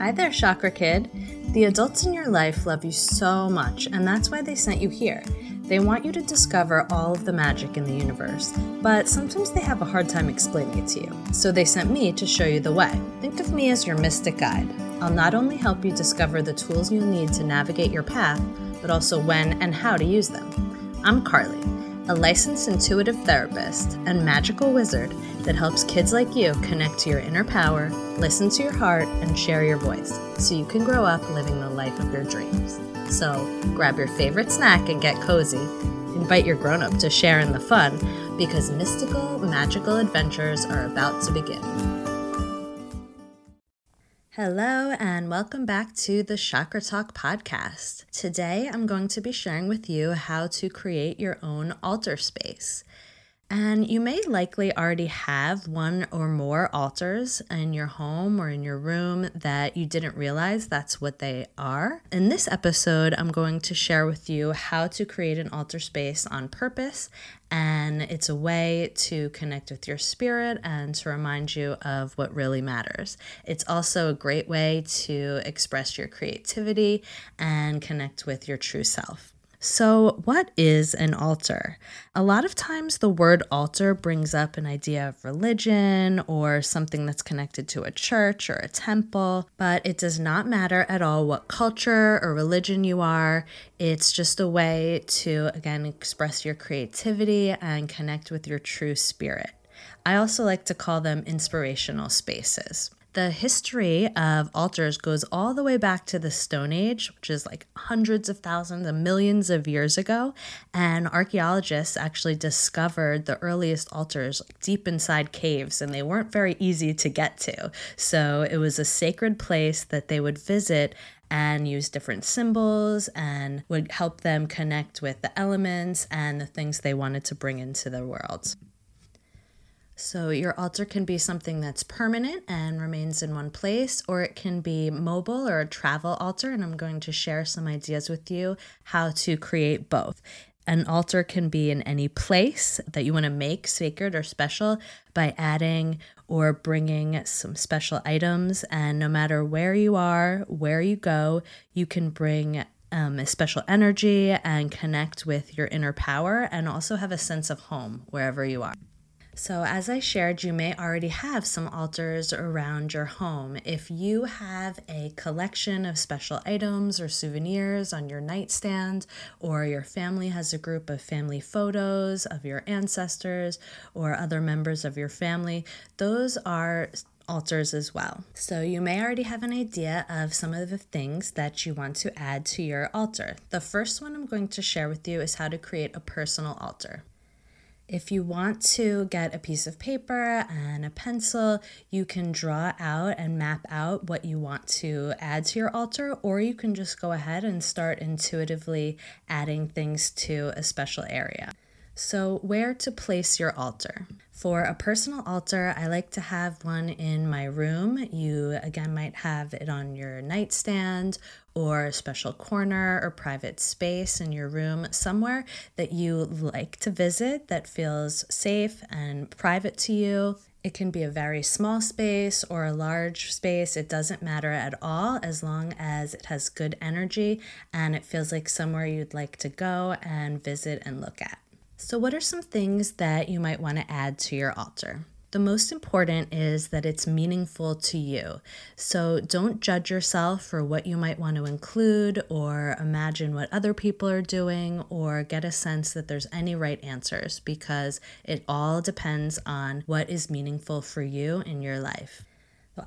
Hi there, Chakra Kid. The adults in your life love you so much, and that's why they sent you here. They want you to discover all of the magic in the universe, but sometimes they have a hard time explaining it to you. So they sent me to show you the way. Think of me as your mystic guide. I'll not only help you discover the tools you need to navigate your path, but also when and how to use them. I'm Carly, a licensed intuitive therapist and magical wizard that helps kids like you connect to your inner power, listen to your heart, and share your voice so you can grow up living the life of your dreams. So grab your favorite snack and get cozy. Invite your grown-up to share in the fun because mystical, magical adventures are about to begin. Hello and welcome back to the Chakra Talk Podcast. Today I'm going to be sharing with you how to create your own altar space. And you may likely already have one or more altars in your home or in your room that you didn't realize that's what they are. In this episode, I'm going to share with you how to create an altar space on purpose. And it's a way to connect with your spirit and to remind you of what really matters. It's also a great way to express your creativity and connect with your true self. So what is an altar? A lot of times the word altar brings up an idea of religion or something that's connected to a church or a temple, but it does not matter at all what culture or religion you are. It's just a way to, again, express your creativity and connect with your true spirit. I also like to call them inspirational spaces. The history of altars goes all the way back to the Stone Age, which is like hundreds of thousands and millions of years ago, and archaeologists actually discovered the earliest altars deep inside caves, and they weren't very easy to get to. So it was a sacred place that they would visit and use different symbols and would help them connect with the elements and the things they wanted to bring into the world. So your altar can be something that's permanent and remains in one place, or it can be mobile or a travel altar, and I'm going to share some ideas with you how to create both. An altar can be in any place that you want to make sacred or special by adding or bringing some special items, and no matter where you are, where you go, you can bring a special energy and connect with your inner power and also have a sense of home wherever you are. So as I shared, you may already have some altars around your home. If you have a collection of special items or souvenirs on your nightstand, or your family has a group of family photos of your ancestors or other members of your family, those are altars as well. So you may already have an idea of some of the things that you want to add to your altar. The first one I'm going to share with you is how to create a personal altar. If you want to get a piece of paper and a pencil, you can draw out and map out what you want to add to your altar, or you can just go ahead and start intuitively adding things to a special area. So where to place your altar? For a personal altar, I like to have one in my room. You, again, might have it on your nightstand or a special corner or private space in your room, somewhere that you like to visit that feels safe and private to you. It can be a very small space or a large space. It doesn't matter at all as long as it has good energy and it feels like somewhere you'd like to go and visit and look at. So what are some things that you might want to add to your altar? The most important is that it's meaningful to you. So don't judge yourself for what you might want to include or imagine what other people are doing or get a sense that there's any right answers because it all depends on what is meaningful for you in your life.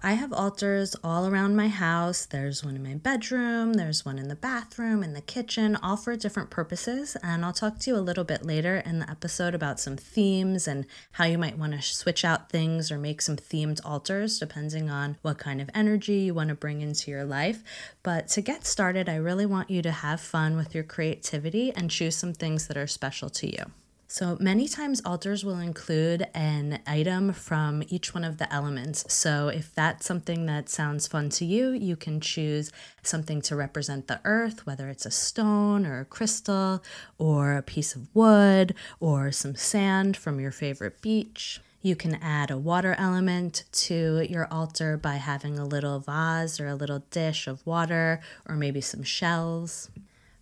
I have altars all around my house. There's one in my bedroom, there's one in the bathroom, in the kitchen, all for different purposes. And I'll talk to you a little bit later in the episode about some themes and how you might want to switch out things or make some themed altars depending on what kind of energy you want to bring into your life. But to get started, I really want you to have fun with your creativity and choose some things that are special to you. So many times altars will include an item from each one of the elements. So if that's something that sounds fun to you, you can choose something to represent the earth, whether it's a stone or a crystal or a piece of wood or some sand from your favorite beach. You can add a water element to your altar by having a little vase or a little dish of water or maybe some shells.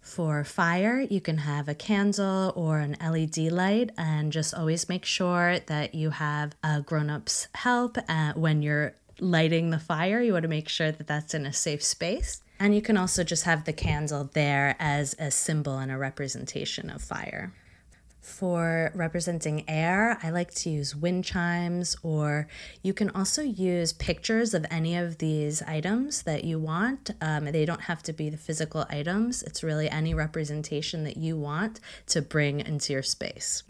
For fire, you can have a candle or an LED light, and just always make sure that you have grown-ups help when you're lighting the fire. You want to make sure that that's in a safe space. And you can also just have the candle there as a symbol and a representation of fire. For representing air, I like to use wind chimes, or you can also use pictures of any of these items that you want. They don't have to be the physical items. It's really any representation that you want to bring into your space.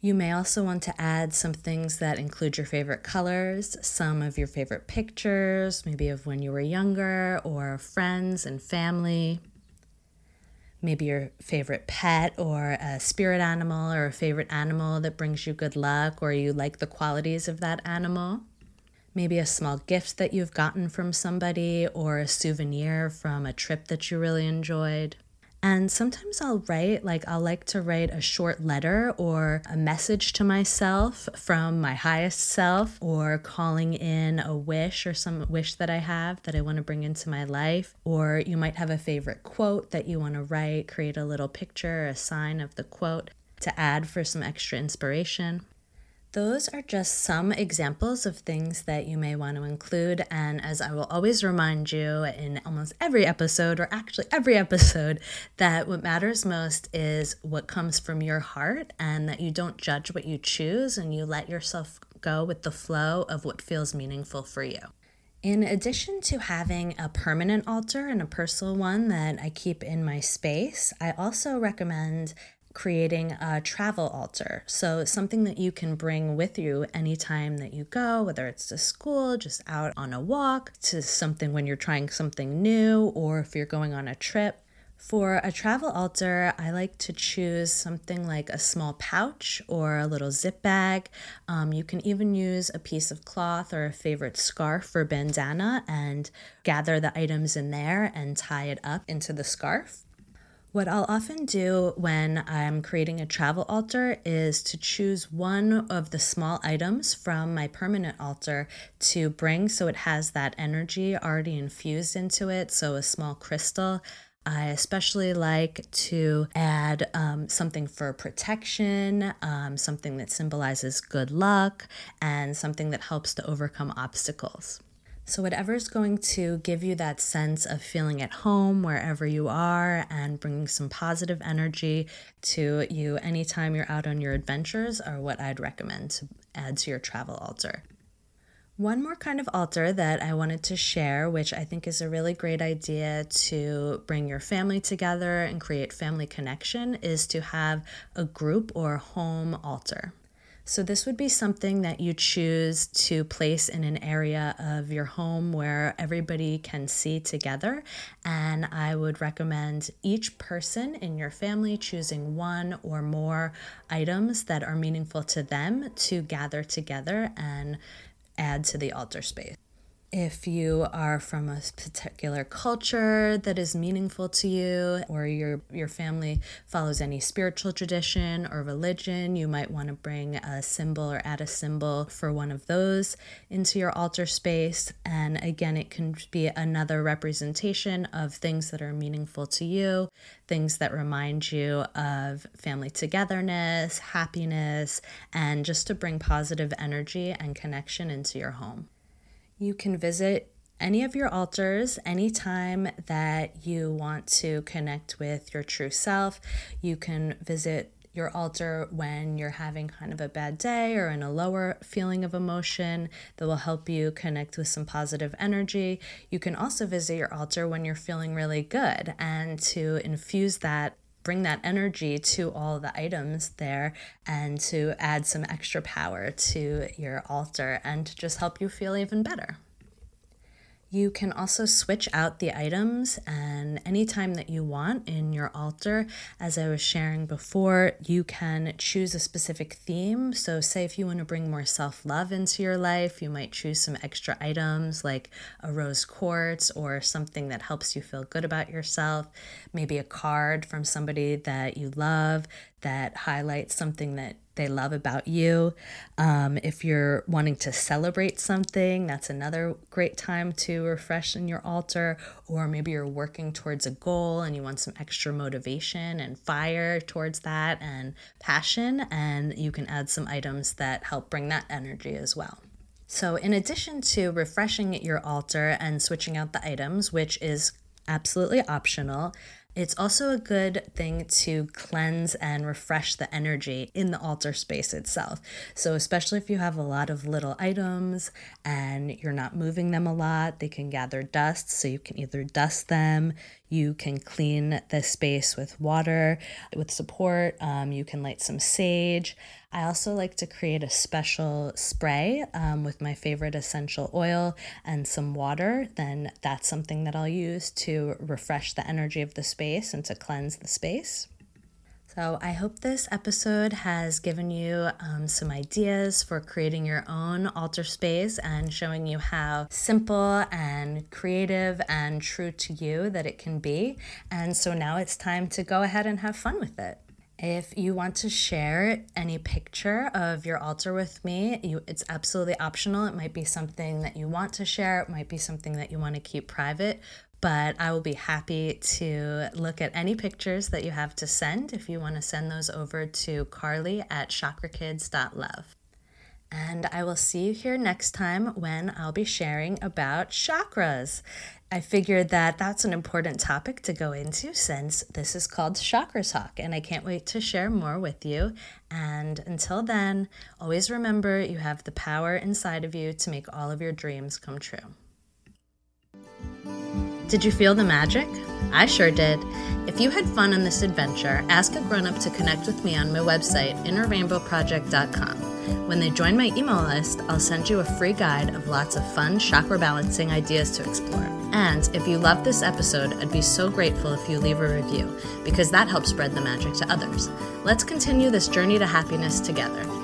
You may also want to add some things that include your favorite colors, some of your favorite pictures, maybe of when you were younger, or friends and family. Maybe your favorite pet or a spirit animal or a favorite animal that brings you good luck, or you like the qualities of that animal. Maybe a small gift that you've gotten from somebody, or a souvenir from a trip that you really enjoyed. And sometimes I'll like to write a short letter or a message to myself from my highest self, or calling in a wish or some wish that I have that I want to bring into my life. Or you might have a favorite quote that you want to write, create a little picture, a sign of the quote to add for some extra inspiration. Those are just some examples of things that you may want to include, and as I will always remind you in almost every episode, or actually every episode, that what matters most is what comes from your heart, and that you don't judge what you choose, and you let yourself go with the flow of what feels meaningful for you. In addition to having a permanent altar and a personal one that I keep in my space, I also recommend creating a travel altar. So something that you can bring with you anytime that you go, whether it's to school, just out on a walk, to something when you're trying something new, or if you're going on a trip. For a travel altar, I like to choose something like a small pouch or a little zip bag. You can even use a piece of cloth or a favorite scarf or bandana and gather the items in there and tie it up into the scarf. What I'll often do when I'm creating a travel altar is to choose one of the small items from my permanent altar to bring, so it has that energy already infused into it, so a small crystal. I especially like to add something for protection, something that symbolizes good luck, and something that helps to overcome obstacles. So whatever's going to give you that sense of feeling at home wherever you are, and bringing some positive energy to you anytime you're out on your adventures, are what I'd recommend to add to your travel altar. One more kind of altar that I wanted to share, which I think is a really great idea to bring your family together and create family connection, is to have a group or home altar. So this would be something that you choose to place in an area of your home where everybody can see together, and I would recommend each person in your family choosing one or more items that are meaningful to them to gather together and add to the altar space. If you are from a particular culture that is meaningful to you, or your family follows any spiritual tradition or religion, you might want to bring a symbol or add a symbol for one of those into your altar space. And again, it can be another representation of things that are meaningful to you, things that remind you of family togetherness, happiness, and just to bring positive energy and connection into your home. You can visit any of your altars anytime that you want to connect with your true self. You can visit your altar when you're having kind of a bad day or in a lower feeling of emotion that will help you connect with some positive energy. You can also visit your altar when you're feeling really good, and to infuse that, bring that energy to all the items there, and to add some extra power to your altar and to just help you feel even better. You can also switch out the items and anytime that you want in your altar. As I was sharing before, you can choose a specific theme. So say if you want to bring more self-love into your life, you might choose some extra items like a rose quartz or something that helps you feel good about yourself. Maybe a card from somebody that you love that highlights something that they love about you. If you're wanting to celebrate something, that's another great time to refresh in your altar. Or maybe you're working towards a goal and you want some extra motivation and fire towards that and passion, and you can add some items that help bring that energy as well. So in addition to refreshing at your altar and switching out the items, which is absolutely optional, it's also a good thing to cleanse and refresh the energy in the altar space itself. So especially if you have a lot of little items and you're not moving them a lot, they can gather dust. So you can either dust them, you can clean the space with water, with support, you can light some sage. I also like to create a special spray with my favorite essential oil and some water. Then that's something that I'll use to refresh the energy of the space and to cleanse the space. So I hope this episode has given you some ideas for creating your own altar space and showing you how simple and creative and true to you that it can be. And so now it's time to go ahead and have fun with it. If you want to share any picture of your altar with me, it's absolutely optional. It might be something that you want to share. It might be something that you want to keep private, but I will be happy to look at any pictures that you have to send if you want to send those over to carly@chakrakids.love. And I will see you here next time when I'll be sharing about chakras. I figured that that's an important topic to go into since this is called Chakra Talk, and I can't wait to share more with you. And until then, always remember you have the power inside of you to make all of your dreams come true. Did you feel the magic? I sure did. If you had fun on this adventure, ask a grown-up to connect with me on my website, innerrainbowproject.com. When they join my email list, I'll send you a free guide of lots of fun chakra balancing ideas to explore. And if you loved this episode, I'd be so grateful if you leave a review, because that helps spread the magic to others. Let's continue this journey to happiness together.